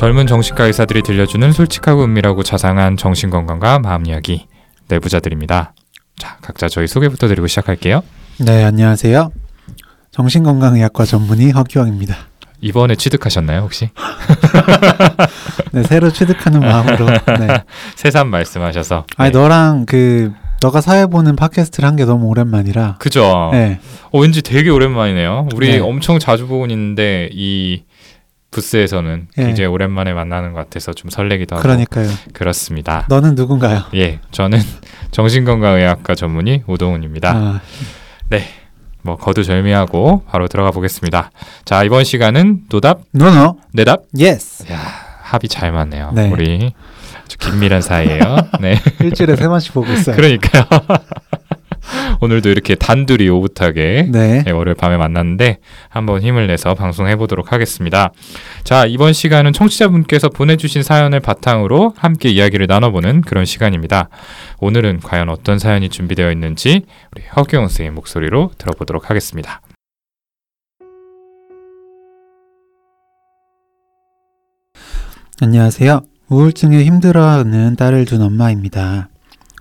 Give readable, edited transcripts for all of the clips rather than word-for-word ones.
젊은 정신과 의사들이 들려주는 솔직하고 은밀하고 자상한 정신건강과 마음이야기 내부자들입니다. 자, 각자 저희 소개부터 드리고 시작할게요. 네, 안녕하세요. 정신건강의학과 전문의 허경은입니다. 이번에 취득하셨나요 혹시? 네, 새로 취득하는 마음으로. 네. 새삼 말씀하셔서. 아니, 네. 너랑 너가 사회 보는 팟캐스트를 한 게 너무 오랜만이라. 그죠? 네. 왠지 되게 오랜만이네요. 우리 네. 엄청 자주 보곤 있는데 이 부스에서는 네. 이제 오랜만에 만나는 것 같아서 좀 설레기도 하고. 그러니까요. 그렇습니다. 너는 누군가요? 예, 저는 정신건강의학과 전문의 오동훈입니다. 아. 네. 뭐 거두절미하고 바로 들어가 보겠습니다. 자, 이번 시간은 노답, 노노, 내답, 예스. 야, 합이 잘 맞네요. 네. 우리 아주 긴밀한 사이예요. 네. 일주일에 세 번씩 보고 있어요. 그러니까요. 오늘도 이렇게 단둘이 오붓하게 네. 월요일 밤에 만났는데 한번 힘을 내서 방송해보도록 하겠습니다. 자, 이번 시간은 청취자분께서 보내주신 사연을 바탕으로 함께 이야기를 나눠보는 그런 시간입니다. 오늘은 과연 어떤 사연이 준비되어 있는지 우리 허경은 선생님 목소리로 들어보도록 하겠습니다. 안녕하세요. 우울증에 힘들어하는 딸을 둔 엄마입니다.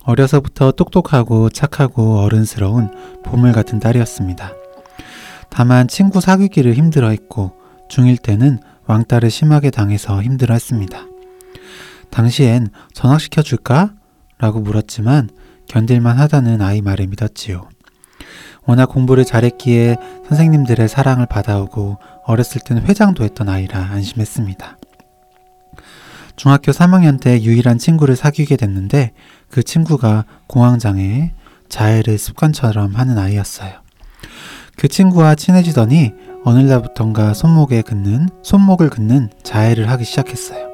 어려서부터 똑똑하고 착하고 어른스러운 보물 같은 딸이었습니다. 다만 친구 사귀기를 힘들어했고 중1 때는 왕따를 심하게 당해서 힘들어했습니다. 당시엔 전학시켜줄까? 라고 물었지만 견딜만 하다는 아이 말을 믿었지요. 워낙 공부를 잘했기에 선생님들의 사랑을 받아오고 어렸을 땐 회장도 했던 아이라 안심했습니다. 중학교 3학년 때 유일한 친구를 사귀게 됐는데 그 친구가 공황장애에 자해를 습관처럼 하는 아이였어요. 그 친구와 친해지더니 어느 날부턴가 손목을 긋는 자해를 하기 시작했어요.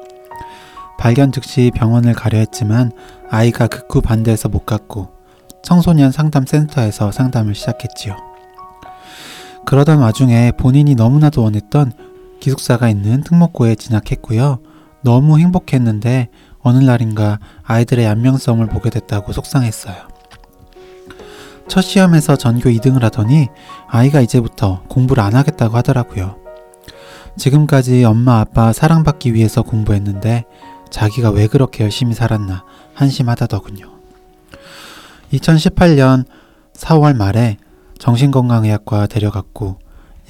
발견 즉시 병원을 가려 했지만 아이가 극구 반대해서 못 갔고 청소년 상담센터에서 상담을 시작했지요. 그러던 와중에 본인이 너무나도 원했던 기숙사가 있는 특목고에 진학했고요. 너무 행복했는데 어느 날인가 아이들의 안명성을 보게 됐다고 속상했어요. 첫 시험에서 전교 2등을 하더니 아이가 이제부터 공부를 안 하겠다고 하더라고요. 지금까지 엄마 아빠 사랑받기 위해서 공부했는데 자기가 왜 그렇게 열심히 살았나 한심하다더군요. 2018년 4월 말에 정신건강의학과 데려갔고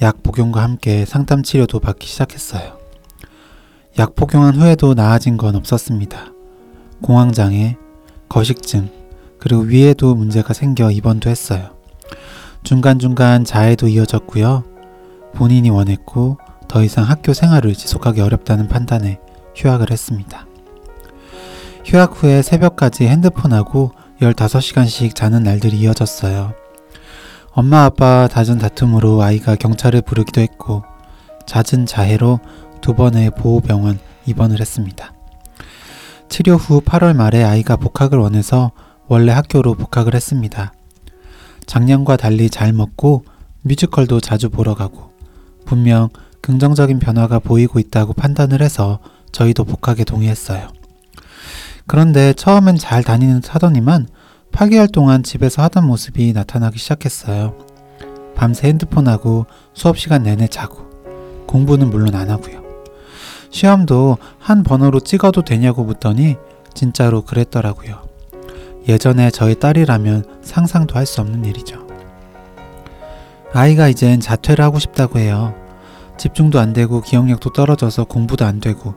약 복용과 함께 상담치료도 받기 시작했어요. 약 복용한 후에도 나아진 건 없었습니다. 공황장애, 거식증, 그리고 위에도 문제가 생겨 입원도 했어요. 중간중간 자해도 이어졌고요. 본인이 원했고 더 이상 학교 생활을 지속하기 어렵다는 판단에 휴학을 했습니다. 휴학 후에 새벽까지 핸드폰하고 15시간씩 자는 날들이 이어졌어요. 엄마 아빠 잦은 다툼으로 아이가 경찰을 부르기도 했고 잦은 자해로 2번의 보호병원 입원을 했습니다. 치료 후 8월 말에 아이가 복학을 원해서 원래 학교로 복학을 했습니다. 작년과 달리 잘 먹고 뮤지컬도 자주 보러 가고 분명 긍정적인 변화가 보이고 있다고 판단을 해서 저희도 복학에 동의했어요. 그런데 처음엔 잘 다니는 듯 하더니만 8개월 동안 집에서 하던 모습이 나타나기 시작했어요. 밤새 핸드폰하고 수업시간 내내 자고 공부는 물론 안 하고요. 시험도 한 번호로 찍어도 되냐고 묻더니 진짜로 그랬더라고요. 예전에 저희 딸이라면 상상도 할 수 없는 일이죠. 아이가 이젠 자퇴를 하고 싶다고 해요. 집중도 안 되고 기억력도 떨어져서 공부도 안 되고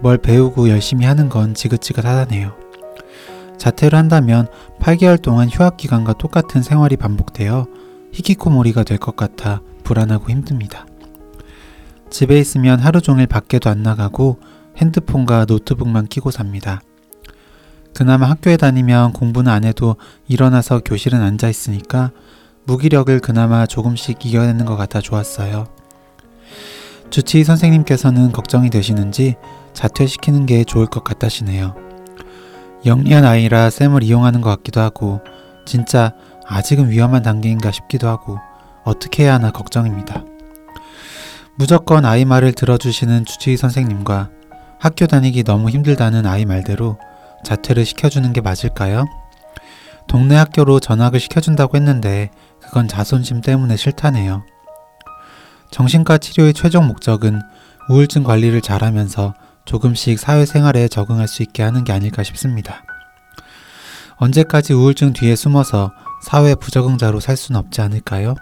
뭘 배우고 열심히 하는 건 지긋지긋하다네요. 자퇴를 한다면 8개월 동안 휴학 기간과 똑같은 생활이 반복되어 히키코모리가 될 것 같아 불안하고 힘듭니다. 집에 있으면 하루 종일 밖에도 안 나가고 핸드폰과 노트북만 끼고 삽니다. 그나마 학교에 다니면 공부는 안 해도 일어나서 교실은 앉아 있으니까 무기력을 그나마 조금씩 이겨내는 것 같아 좋았어요. 주치의 선생님께서는 걱정이 되시는지 자퇴시키는 게 좋을 것 같다시네요. 영리한 아이라 쌤을 이용하는 것 같기도 하고 진짜 아직은 위험한 단계인가 싶기도 하고 어떻게 해야 하나 걱정입니다. 무조건 아이 말을 들어주시는 주치의 선생님과 학교 다니기 너무 힘들다는 아이 말대로 자퇴를 시켜주는 게 맞을까요? 동네 학교로 전학을 시켜준다고 했는데 그건 자존심 때문에 싫다네요. 정신과 치료의 최종 목적은 우울증 관리를 잘하면서 조금씩 사회생활에 적응할 수 있게 하는 게 아닐까 싶습니다. 언제까지 우울증 뒤에 숨어서 사회 부적응자로 살 수는 없지 않을까요?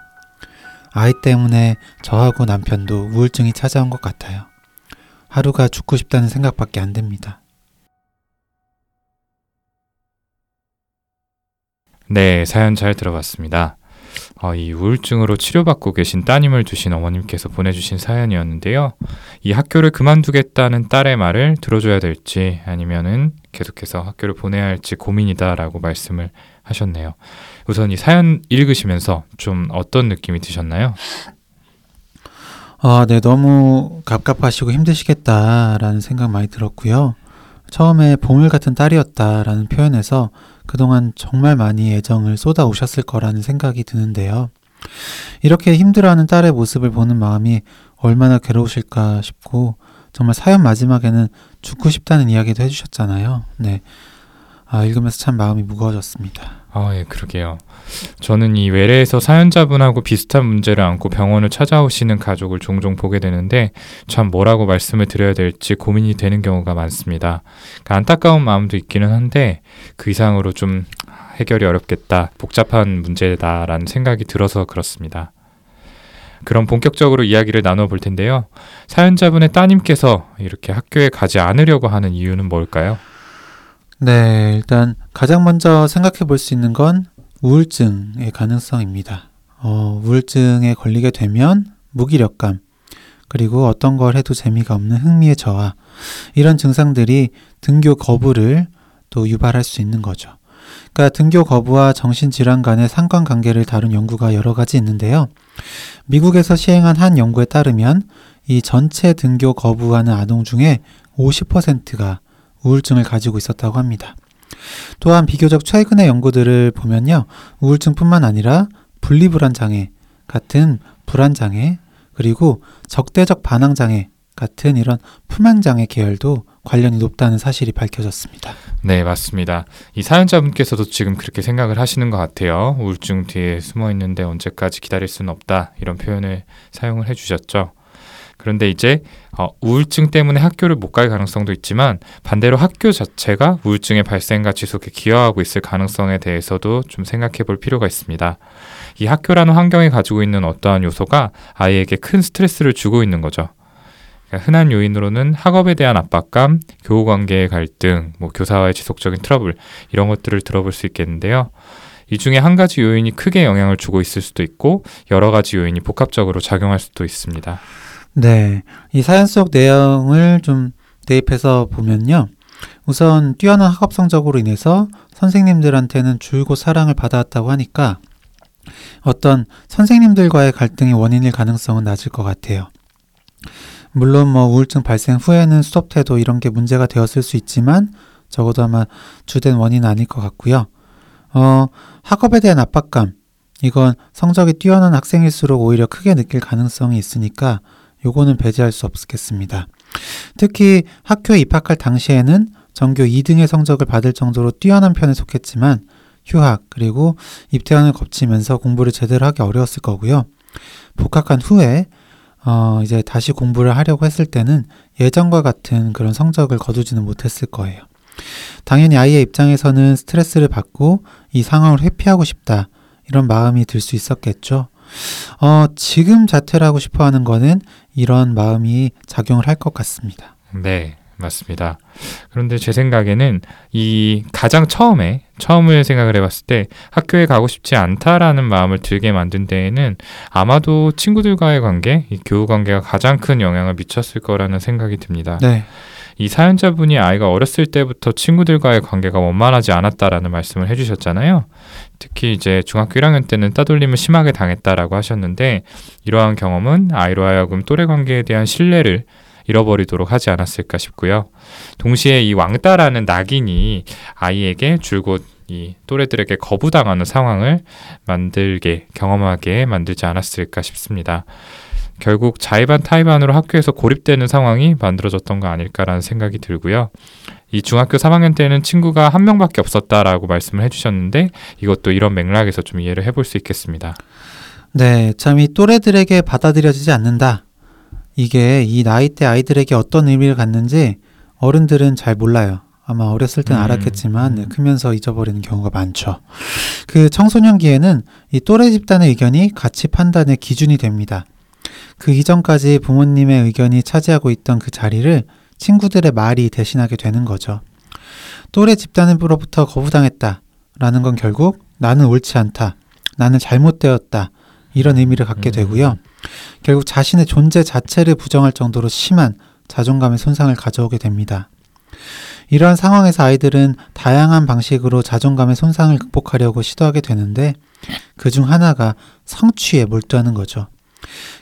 아이 때문에 저하고 남편도 우울증이 찾아온 것 같아요. 하루가 죽고 싶다는 생각밖에 안 됩니다. 네, 사연 잘 들어봤습니다. 이 우울증으로 치료받고 계신 따님을 두신 어머님께서 보내주신 사연이었는데요. 이 학교를 그만두겠다는 딸의 말을 들어줘야 될지 아니면은 계속해서 학교를 보내야 할지 고민이다라고 말씀을 하셨네요. 우선 이 사연 읽으시면서 좀 어떤 느낌이 드셨나요? 네, 너무 갑갑하시고 힘드시겠다라는 생각 많이 들었고요. 처음에 보물 같은 딸이었다라는 표현에서 그동안 정말 많이 애정을 쏟아오셨을 거라는 생각이 드는데요. 이렇게 힘들어하는 딸의 모습을 보는 마음이 얼마나 괴로우실까 싶고, 정말 사연 마지막에는 죽고 싶다는 이야기도 해주셨잖아요. 네, 읽으면서 참 마음이 무거워졌습니다. 예, 그러게요. 저는 이 외래에서 사연자분하고 비슷한 문제를 안고 병원을 찾아오시는 가족을 종종 보게 되는데 참 뭐라고 말씀을 드려야 될지 고민이 되는 경우가 많습니다. 그러니까 안타까운 마음도 있기는 한데 그 이상으로 좀 해결이 어렵겠다, 복잡한 문제다라는 생각이 들어서 그렇습니다. 그럼 본격적으로 이야기를 나눠볼 텐데요. 사연자분의 따님께서 이렇게 학교에 가지 않으려고 하는 이유는 뭘까요? 네, 일단 가장 먼저 생각해 볼 수 있는 건 우울증의 가능성입니다. 우울증에 걸리게 되면 무기력감, 그리고 어떤 걸 해도 재미가 없는 흥미의 저하, 이런 증상들이 등교 거부를 또 유발할 수 있는 거죠. 그러니까 등교 거부와 정신질환 간의 상관관계를 다룬 연구가 여러 가지 있는데요. 미국에서 시행한 한 연구에 따르면 이 전체 등교 거부하는 아동 중에 50%가 우울증을 가지고 있었다고 합니다. 또한 비교적 최근의 연구들을 보면요, 우울증뿐만 아니라 분리불안장애 같은 불안장애, 그리고 적대적 반항장애 같은 이런 품행장애 계열도 관련이 높다는 사실이 밝혀졌습니다. 네, 맞습니다. 이 사연자분께서도 지금 그렇게 생각을 하시는 것 같아요. 우울증 뒤에 숨어있는데 언제까지 기다릴 수는 없다, 이런 표현을 사용을 해주셨죠. 그런데 이제 우울증 때문에 학교를 못 갈 가능성도 있지만 반대로 학교 자체가 우울증의 발생과 지속에 기여하고 있을 가능성에 대해서도 좀 생각해 볼 필요가 있습니다. 이 학교라는 환경이 가지고 있는 어떠한 요소가 아이에게 큰 스트레스를 주고 있는 거죠. 그러니까 흔한 요인으로는 학업에 대한 압박감, 교우관계의 갈등, 교사와의 지속적인 트러블, 이런 것들을 들어볼 수 있겠는데요. 이 중에 한 가지 요인이 크게 영향을 주고 있을 수도 있고 여러 가지 요인이 복합적으로 작용할 수도 있습니다. 네, 이 사연 속 내용을 좀 대입해서 보면요, 우선 뛰어난 학업 성적으로 인해서 선생님들한테는 줄곧 사랑을 받아왔다고 하니까 어떤 선생님들과의 갈등이 원인일 가능성은 낮을 것 같아요. 물론 우울증 발생 후에는 수업 태도 이런 게 문제가 되었을 수 있지만 적어도 아마 주된 원인은 아닐 것 같고요. 학업에 대한 압박감, 이건 성적이 뛰어난 학생일수록 오히려 크게 느낄 가능성이 있으니까 요거는 배제할 수 없겠습니다. 특히 학교에 입학할 당시에는 전교 2등의 성적을 받을 정도로 뛰어난 편에 속했지만 휴학, 그리고 입퇴원을 거치면서 공부를 제대로 하기 어려웠을 거고요. 복학한 후에 이제 다시 공부를 하려고 했을 때는 예전과 같은 그런 성적을 거두지는 못했을 거예요. 당연히 아이의 입장에서는 스트레스를 받고 이 상황을 회피하고 싶다, 이런 마음이 들 수 있었겠죠. 지금 자퇴를 하고 싶어 하는 거는 이런 마음이 작용을 할 것 같습니다. 네, 맞습니다. 그런데 제 생각에는 이 가장 처음을 생각을 해봤을 때 학교에 가고 싶지 않다라는 마음을 들게 만든 데에는 아마도 친구들과의 관계, 이 교우관계가 가장 큰 영향을 미쳤을 거라는 생각이 듭니다. 네. 이 사연자분이 아이가 어렸을 때부터 친구들과의 관계가 원만하지 않았다라는 말씀을 해주셨잖아요. 특히 이제 중학교 1학년 때는 따돌림을 심하게 당했다라고 하셨는데 이러한 경험은 아이로 하여금 또래 관계에 대한 신뢰를 잃어버리도록 하지 않았을까 싶고요. 동시에 이 왕따라는 낙인이 아이에게 줄곧 이 또래들에게 거부당하는 상황을 경험하게 만들지 않았을까 싶습니다. 결국 자의반 타의반으로 학교에서 고립되는 상황이 만들어졌던 거 아닐까라는 생각이 들고요. 이 중학교 3학년 때는 친구가 한 명밖에 없었다라고 말씀을 해주셨는데 이것도 이런 맥락에서 좀 이해를 해볼 수 있겠습니다. 네, 참 이 또래들에게 받아들여지지 않는다, 이게 이 나이대 아이들에게 어떤 의미를 갖는지 어른들은 잘 몰라요. 아마 어렸을 땐 알았겠지만 크면서 잊어버리는 경우가 많죠. 그 청소년기에는 이 또래 집단의 의견이 가치 판단의 기준이 됩니다. 그 이전까지 부모님의 의견이 차지하고 있던 그 자리를 친구들의 말이 대신하게 되는 거죠. 또래 집단으로부터 거부당했다라는 건 결국 나는 옳지 않다, 나는 잘못되었다 이런 의미를 갖게 되고요. 결국 자신의 존재 자체를 부정할 정도로 심한 자존감의 손상을 가져오게 됩니다. 이러한 상황에서 아이들은 다양한 방식으로 자존감의 손상을 극복하려고 시도하게 되는데 그중 하나가 성취에 몰두하는 거죠.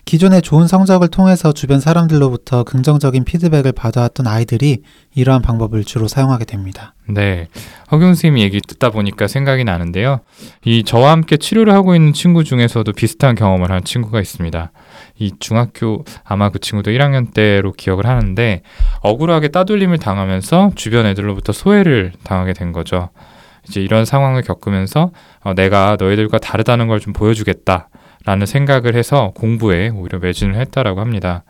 기존의 좋은 성적을 통해서 주변 사람들로부터 긍정적인 피드백을 받아왔던 아이들이 이러한 방법을 주로 사용하게 됩니다. 네, 허경은 선생님이 얘기 듣다 보니까 생각이 나는데요. 이 저와 함께 치료를 하고 있는 친구 중에서도 비슷한 경험을 한 친구가 있습니다. 이 중학교 아마 그 친구도 1학년 때로 기억을 하는데 억울하게 따돌림을 당하면서 주변 애들로부터 소외를 당하게 된 거죠. 이제 이런 상황을 겪으면서 내가 너희들과 다르다는 걸 좀 보여주겠다 라는 생각을 해서 공부에 오히려 매진을 했다라고 합니다.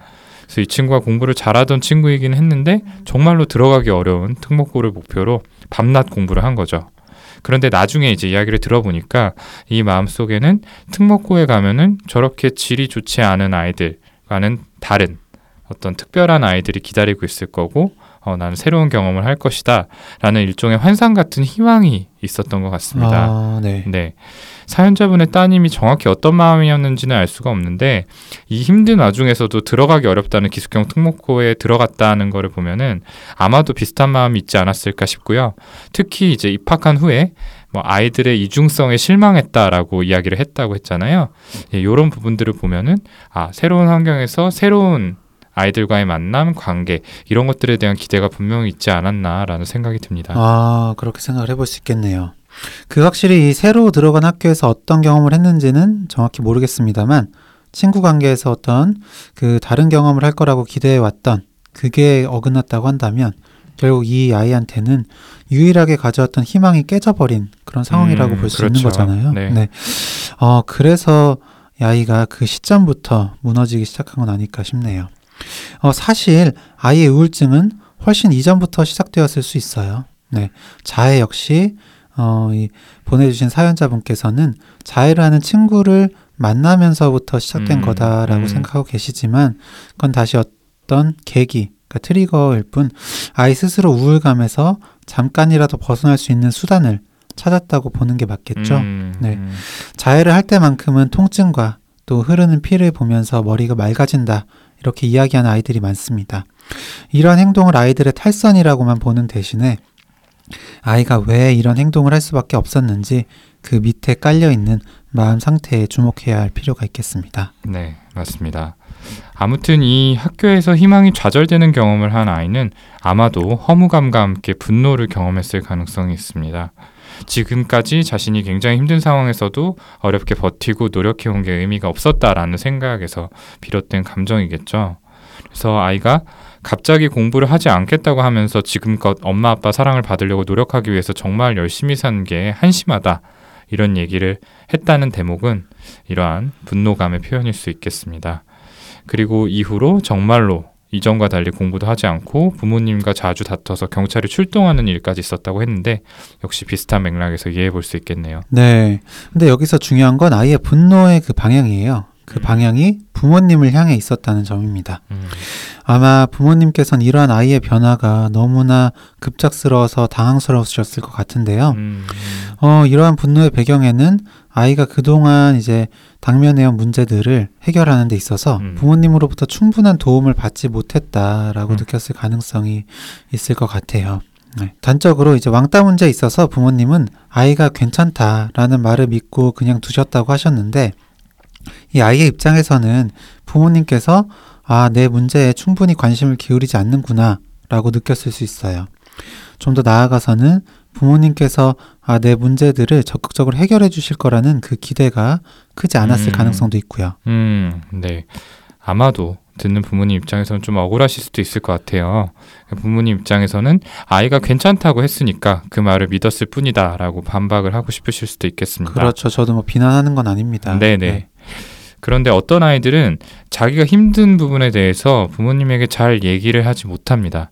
그래서 이 친구가 공부를 잘하던 친구이긴 했는데 정말로 들어가기 어려운 특목고를 목표로 밤낮 공부를 한 거죠. 그런데 나중에 이제 이야기를 들어보니까 이 마음속에는 특목고에 가면은 저렇게 질이 좋지 않은 아이들과는 다른 어떤 특별한 아이들이 기다리고 있을 거고 나는 새로운 경험을 할 것이다 라는 일종의 환상 같은 희망이 있었던 것 같습니다. 네. 사연자분의 따님이 정확히 어떤 마음이었는지는 알 수가 없는데 이 힘든 와중에서도 들어가기 어렵다는 기숙형 특목고에 들어갔다는 거를 보면은 아마도 비슷한 마음이 있지 않았을까 싶고요. 특히 이제 입학한 후에 아이들의 이중성에 실망했다라고 이야기를 했다고 했잖아요. 이런 부분들을 보면은 새로운 환경에서 새로운 아이들과의 만남, 관계 이런 것들에 대한 기대가 분명히 있지 않았나라는 생각이 듭니다. 그렇게 생각을 해볼 수 있겠네요. 그 확실히 이 새로 들어간 학교에서 어떤 경험을 했는지는 정확히 모르겠습니다만 친구 관계에서 어떤 그 다른 경험을 할 거라고 기대해왔던 그게 어긋났다고 한다면 결국 이 아이한테는 유일하게 가져왔던 희망이 깨져버린 그런 상황이라고 볼 수 있는 거잖아요. 네. 그래서 이 아이가 그 시점부터 무너지기 시작한 건 아닐까 싶네요. 사실 아이의 우울증은 훨씬 이전부터 시작되었을 수 있어요. 네, 자해 역시 이 보내주신 사연자분께서는 자해를 하는 친구를 만나면서부터 시작된 거다라고 생각하고 계시지만 그건 다시 어떤 계기, 그러니까 트리거일 뿐 아이 스스로 우울감에서 잠깐이라도 벗어날 수 있는 수단을 찾았다고 보는 게 맞겠죠. 네, 자해를 할 때만큼은 통증과 또 흐르는 피를 보면서 머리가 맑아진다 이렇게 이야기하는 아이들이 많습니다. 이런 행동을 아이들의 탈선이라고만 보는 대신에 아이가 왜 이런 행동을 할 수밖에 없었는지 그 밑에 깔려있는 마음 상태에 주목해야 할 필요가 있겠습니다. 네, 맞습니다. 아무튼 이 학교에서 희망이 좌절되는 경험을 한 아이는 아마도 허무감과 함께 분노를 경험했을 가능성이 있습니다. 지금까지 자신이 굉장히 힘든 상황에서도 어렵게 버티고 노력해온 게 의미가 없었다라는 생각에서 비롯된 감정이겠죠. 그래서 아이가 갑자기 공부를 하지 않겠다고 하면서 지금껏 엄마 아빠 사랑을 받으려고 노력하기 위해서 정말 열심히 산 게 한심하다 이런 얘기를 했다는 대목은 이러한 분노감의 표현일 수 있겠습니다. 그리고 이후로 정말로 이전과 달리 공부도 하지 않고 부모님과 자주 다퉈서 경찰이 출동하는 일까지 있었다고 했는데 역시 비슷한 맥락에서 이해해 볼 수 있겠네요. 네. 근데 여기서 중요한 건 아이의 분노의 그 방향이에요. 그 방향이 부모님을 향해 있었다는 점입니다. 아마 부모님께서는 이러한 아이의 변화가 너무나 급작스러워서 당황스러우셨을 것 같은데요. 이러한 분노의 배경에는 아이가 그동안 이제 당면해온 문제들을 해결하는 데 있어서 부모님으로부터 충분한 도움을 받지 못했다라고 느꼈을 가능성이 있을 것 같아요. 네. 단적으로 이제 왕따 문제에 있어서 부모님은 아이가 괜찮다라는 말을 믿고 그냥 두셨다고 하셨는데 이 아이의 입장에서는 부모님께서 내 문제에 충분히 관심을 기울이지 않는구나 라고 느꼈을 수 있어요. 좀 더 나아가서는 부모님께서 내 문제들을 적극적으로 해결해 주실 거라는 그 기대가 크지 않았을 가능성도 있고요. 네. 아마도 듣는 부모님 입장에서는 좀 억울하실 수도 있을 것 같아요. 부모님 입장에서는 아이가 괜찮다고 했으니까 그 말을 믿었을 뿐이다 라고 반박을 하고 싶으실 수도 있겠습니다. 그렇죠. 저도 비난하는 건 아닙니다. 네. 그런데 어떤 아이들은 자기가 힘든 부분에 대해서 부모님에게 잘 얘기를 하지 못합니다.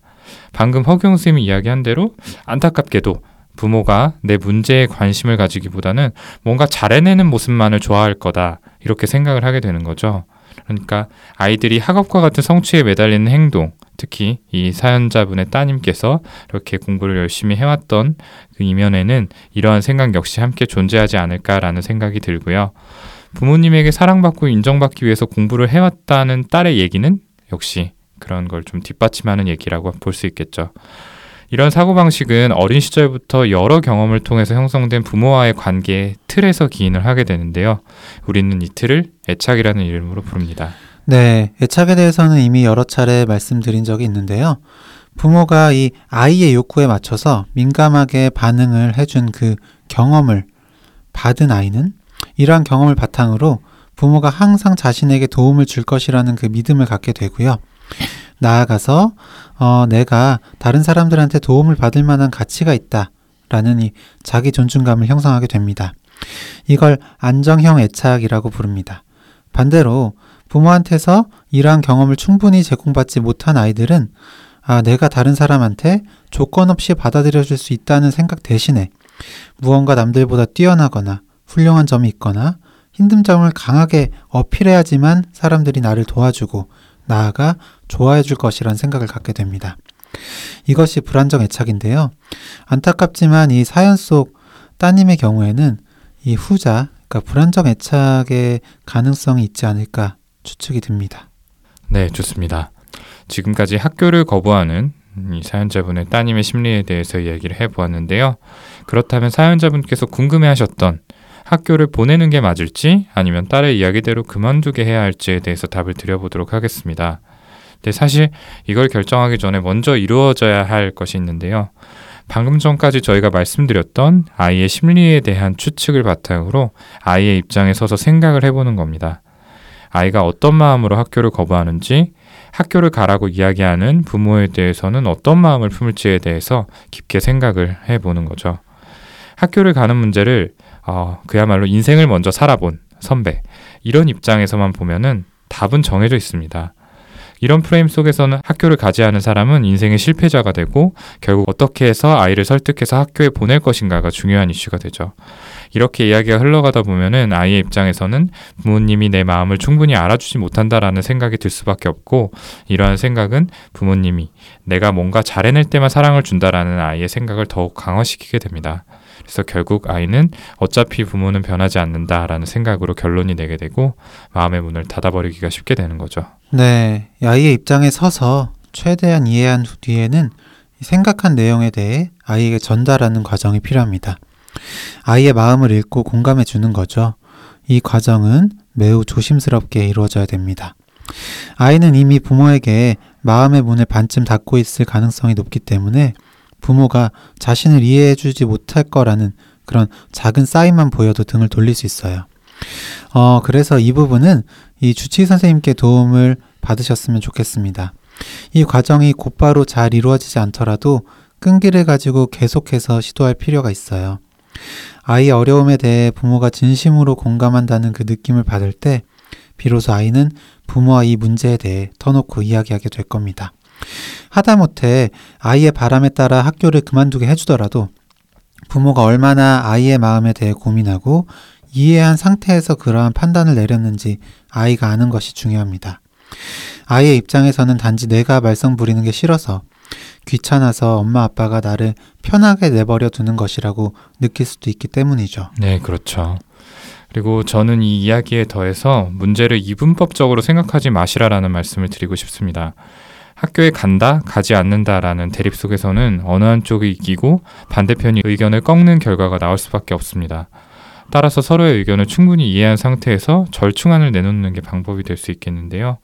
방금 허경 쌤이 이야기한 대로 안타깝게도 부모가 내 문제에 관심을 가지기보다는 뭔가 잘해내는 모습만을 좋아할 거다 이렇게 생각을 하게 되는 거죠. 그러니까 아이들이 학업과 같은 성취에 매달리는 행동, 특히 이 사연자분의 따님께서 이렇게 공부를 열심히 해왔던 그 이면에는 이러한 생각 역시 함께 존재하지 않을까라는 생각이 들고요. 부모님에게 사랑받고 인정받기 위해서 공부를 해왔다는 딸의 얘기는 역시 그런 걸 좀 뒷받침하는 얘기라고 볼 수 있겠죠. 이런 사고방식은 어린 시절부터 여러 경험을 통해서 형성된 부모와의 관계의 틀에서 기인을 하게 되는데요. 우리는 이 틀을 애착이라는 이름으로 부릅니다. 네, 애착에 대해서는 이미 여러 차례 말씀드린 적이 있는데요. 부모가 이 아이의 욕구에 맞춰서 민감하게 반응을 해준 그 경험을 받은 아이는 이러한 경험을 바탕으로 부모가 항상 자신에게 도움을 줄 것이라는 그 믿음을 갖게 되고요. 나아가서 내가 다른 사람들한테 도움을 받을 만한 가치가 있다라는 이 자기 존중감을 형성하게 됩니다. 이걸 안정형 애착이라고 부릅니다. 반대로 부모한테서 이러한 경험을 충분히 제공받지 못한 아이들은 내가 다른 사람한테 조건 없이 받아들여줄 수 있다는 생각 대신에 무언가 남들보다 뛰어나거나 훌륭한 점이 있거나 힘든 점을 강하게 어필해야지만 사람들이 나를 도와주고 나아가 좋아해 줄 것이라는 생각을 갖게 됩니다. 이것이 불안정 애착인데요. 안타깝지만 이 사연 속 따님의 경우에는 이 후자, 그러니까 불안정 애착의 가능성이 있지 않을까 추측이 됩니다. 네, 좋습니다. 지금까지 학교를 거부하는 이 사연자분의 따님의 심리에 대해서 이야기를 해보았는데요. 그렇다면 사연자분께서 궁금해하셨던 학교를 보내는 게 맞을지 아니면 딸의 이야기대로 그만두게 해야 할지에 대해서 답을 드려보도록 하겠습니다. 근데 사실 이걸 결정하기 전에 먼저 이루어져야 할 것이 있는데요. 방금 전까지 저희가 말씀드렸던 아이의 심리에 대한 추측을 바탕으로 아이의 입장에 서서 생각을 해보는 겁니다. 아이가 어떤 마음으로 학교를 거부하는지, 학교를 가라고 이야기하는 부모에 대해서는 어떤 마음을 품을지에 대해서 깊게 생각을 해보는 거죠. 학교를 가는 문제를 그야말로 인생을 먼저 살아본 선배, 이런 입장에서만 보면은 답은 정해져 있습니다. 이런 프레임 속에서는 학교를 가지 않은 사람은 인생의 실패자가 되고 결국 어떻게 해서 아이를 설득해서 학교에 보낼 것인가가 중요한 이슈가 되죠. 이렇게 이야기가 흘러가다 보면은 아이의 입장에서는 부모님이 내 마음을 충분히 알아주지 못한다라는 생각이 들 수밖에 없고, 이러한 생각은 부모님이 내가 뭔가 잘해낼 때만 사랑을 준다라는 아이의 생각을 더욱 강화시키게 됩니다. 그래서 결국 아이는 어차피 부모는 변하지 않는다라는 생각으로 결론이 내게 되고 마음의 문을 닫아버리기가 쉽게 되는 거죠. 네, 아이의 입장에 서서 최대한 이해한 뒤에는 생각한 내용에 대해 아이에게 전달하는 과정이 필요합니다. 아이의 마음을 읽고 공감해 주는 거죠. 이 과정은 매우 조심스럽게 이루어져야 됩니다. 아이는 이미 부모에게 마음의 문을 반쯤 닫고 있을 가능성이 높기 때문에 부모가 자신을 이해해주지 못할 거라는 그런 작은 사인만 보여도 등을 돌릴 수 있어요. 그래서 이 부분은 이 주치의 선생님께 도움을 받으셨으면 좋겠습니다. 이 과정이 곧바로 잘 이루어지지 않더라도 끈기를 가지고 계속해서 시도할 필요가 있어요. 아이의 어려움에 대해 부모가 진심으로 공감한다는 그 느낌을 받을 때 비로소 아이는 부모와 이 문제에 대해 터놓고 이야기하게 될 겁니다. 하다못해 아이의 바람에 따라 학교를 그만두게 해주더라도 부모가 얼마나 아이의 마음에 대해 고민하고 이해한 상태에서 그러한 판단을 내렸는지 아이가 아는 것이 중요합니다. 아이의 입장에서는 단지 내가 말썽 부리는 게 싫어서, 귀찮아서 엄마 아빠가 나를 편하게 내버려 두는 것이라고 느낄 수도 있기 때문이죠. 네, 그렇죠. 그리고 저는 이 이야기에 더해서 문제를 이분법적으로 생각하지 마시라라는 말씀을 드리고 싶습니다. 학교에 간다, 가지 않는다라는 대립 속에서는 어느 한쪽이 이기고 반대편이 의견을 꺾는 결과가 나올 수밖에 없습니다. 따라서 서로의 의견을 충분히 이해한 상태에서 절충안을 내놓는 게 방법이 될 수 있겠는데요.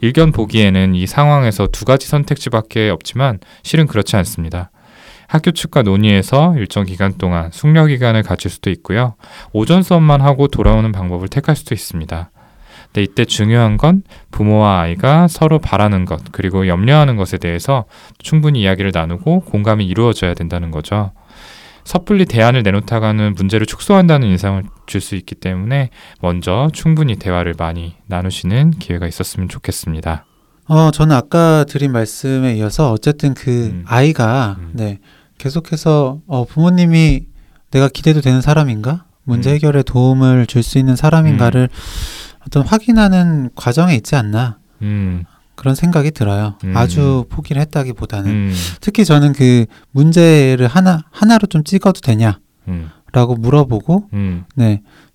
일견 보기에는 이 상황에서 두 가지 선택지밖에 없지만 실은 그렇지 않습니다. 학교 측과 논의해서 일정 기간 동안 숙려 기간을 가질 수도 있고요. 오전 수업만 하고 돌아오는 방법을 택할 수도 있습니다. 근데 이때 중요한 건 부모와 아이가 서로 바라는 것, 그리고 염려하는 것에 대해서 충분히 이야기를 나누고 공감이 이루어져야 된다는 거죠. 섣불리 대안을 내놓다가는 문제를 축소한다는 인상을 줄 수 있기 때문에 먼저 충분히 대화를 많이 나누시는 기회가 있었으면 좋겠습니다. 저는 아까 드린 말씀에 이어서 어쨌든 아이가 계속해서 부모님이 내가 기대도 되는 사람인가? 문제 해결에 도움을 줄 수 있는 사람인가를 어떤 확인하는 과정에 있지 않나? 그런 생각이 들어요. 아주 포기를 했다기보다는. 특히 저는 문제를 하나로 좀 찍어도 되냐? 라고 물어보고,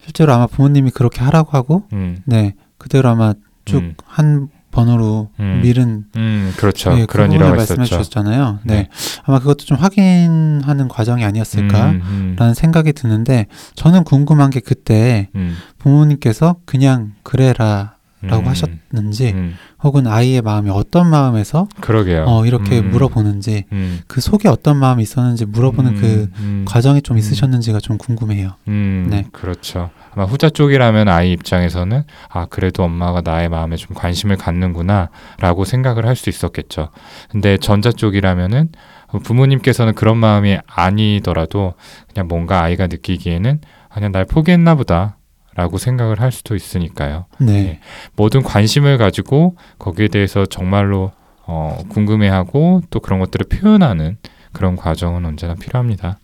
실제로 아마 부모님이 그렇게 하라고 하고, 그대로 아마 쭉 한 번호로 밀은 그렇죠. 그런 부분을 말씀해 주셨잖아요. 아마 그것도 좀 확인하는 과정이 아니었을까라는 생각이 드는데, 저는 궁금한 게 그때 부모님께서 그냥 그래라 라고 하셨는지, 혹은 아이의 마음이 어떤 마음에서 이렇게 물어보는지, 그 속에 어떤 마음이 있었는지 물어보는 과정이 좀 있으셨는지가 좀 궁금해요. 그렇죠. 아마 후자 쪽이라면 아이 입장에서는 그래도 엄마가 나의 마음에 좀 관심을 갖는구나 라고 생각을 할 수 있었겠죠. 근데 전자 쪽이라면은 부모님께서는 그런 마음이 아니더라도 그냥 뭔가 아이가 느끼기에는 그냥 날 포기했나 보다 라고 생각을 할 수도 있으니까요. 모든 관심을 가지고 거기에 대해서 정말로 궁금해하고 또 그런 것들을 표현하는 그런 과정은 언제나 필요합니다.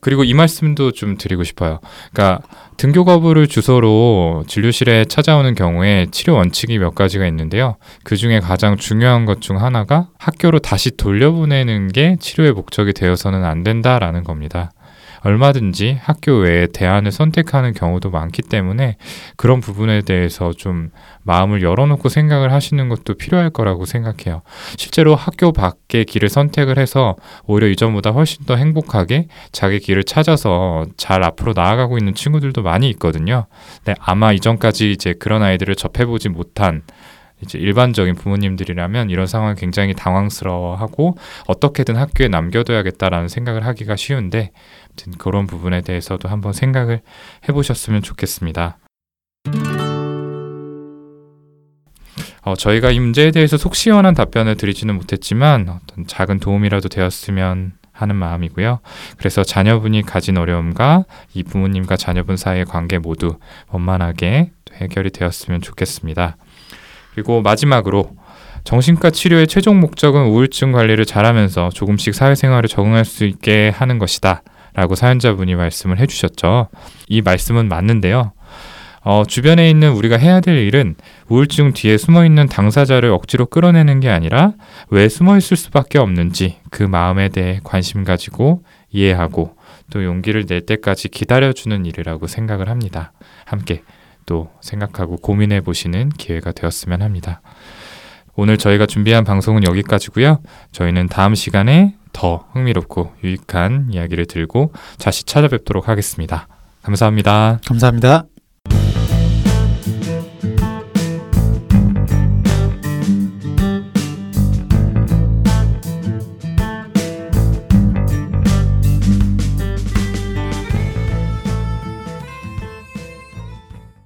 그리고 이 말씀도 좀 드리고 싶어요. 그러니까 등교 거부를 주소로 진료실에 찾아오는 경우에 치료 원칙이 몇 가지가 있는데요. 그중에 가장 중요한 것 중 하나가 학교로 다시 돌려보내는 게 치료의 목적이 되어서는 안 된다라는 겁니다. 얼마든지 학교 외에 대안을 선택하는 경우도 많기 때문에 그런 부분에 대해서 좀 마음을 열어놓고 생각을 하시는 것도 필요할 거라고 생각해요. 실제로 학교 밖의 길을 선택을 해서 오히려 이전보다 훨씬 더 행복하게 자기 길을 찾아서 잘 앞으로 나아가고 있는 친구들도 많이 있거든요. 근데 아마 이전까지 이제 그런 아이들을 접해보지 못한 이제 일반적인 부모님들이라면 이런 상황을 굉장히 당황스러워하고 어떻게든 학교에 남겨둬야겠다라는 생각을 하기가 쉬운데, 그런 부분에 대해서도 한번 생각을 해보셨으면 좋겠습니다. 저희가 이 문제에 대해서 속 시원한 답변을 드리지는 못했지만 어떤 작은 도움이라도 되었으면 하는 마음이고요. 그래서 자녀분이 가진 어려움과 이 부모님과 자녀분 사이의 관계 모두 원만하게 해결이 되었으면 좋겠습니다. 그리고 마지막으로 정신과 치료의 최종 목적은 우울증 관리를 잘하면서 조금씩 사회생활에 적응할 수 있게 하는 것이다 라고 사연자분이 말씀을 해주셨죠. 이 말씀은 맞는데요. 주변에 있는 우리가 해야 될 일은 우울증 뒤에 숨어있는 당사자를 억지로 끌어내는 게 아니라 왜 숨어있을 수밖에 없는지 그 마음에 대해 관심 가지고 이해하고 또 용기를 낼 때까지 기다려주는 일이라고 생각을 합니다. 함께 또 생각하고 고민해 보시는 기회가 되었으면 합니다. 오늘 저희가 준비한 방송은 여기까지고요. 저희는 다음 시간에 더 흥미롭고 유익한 이야기를 들고 다시 찾아뵙도록 하겠습니다. 감사합니다. 감사합니다.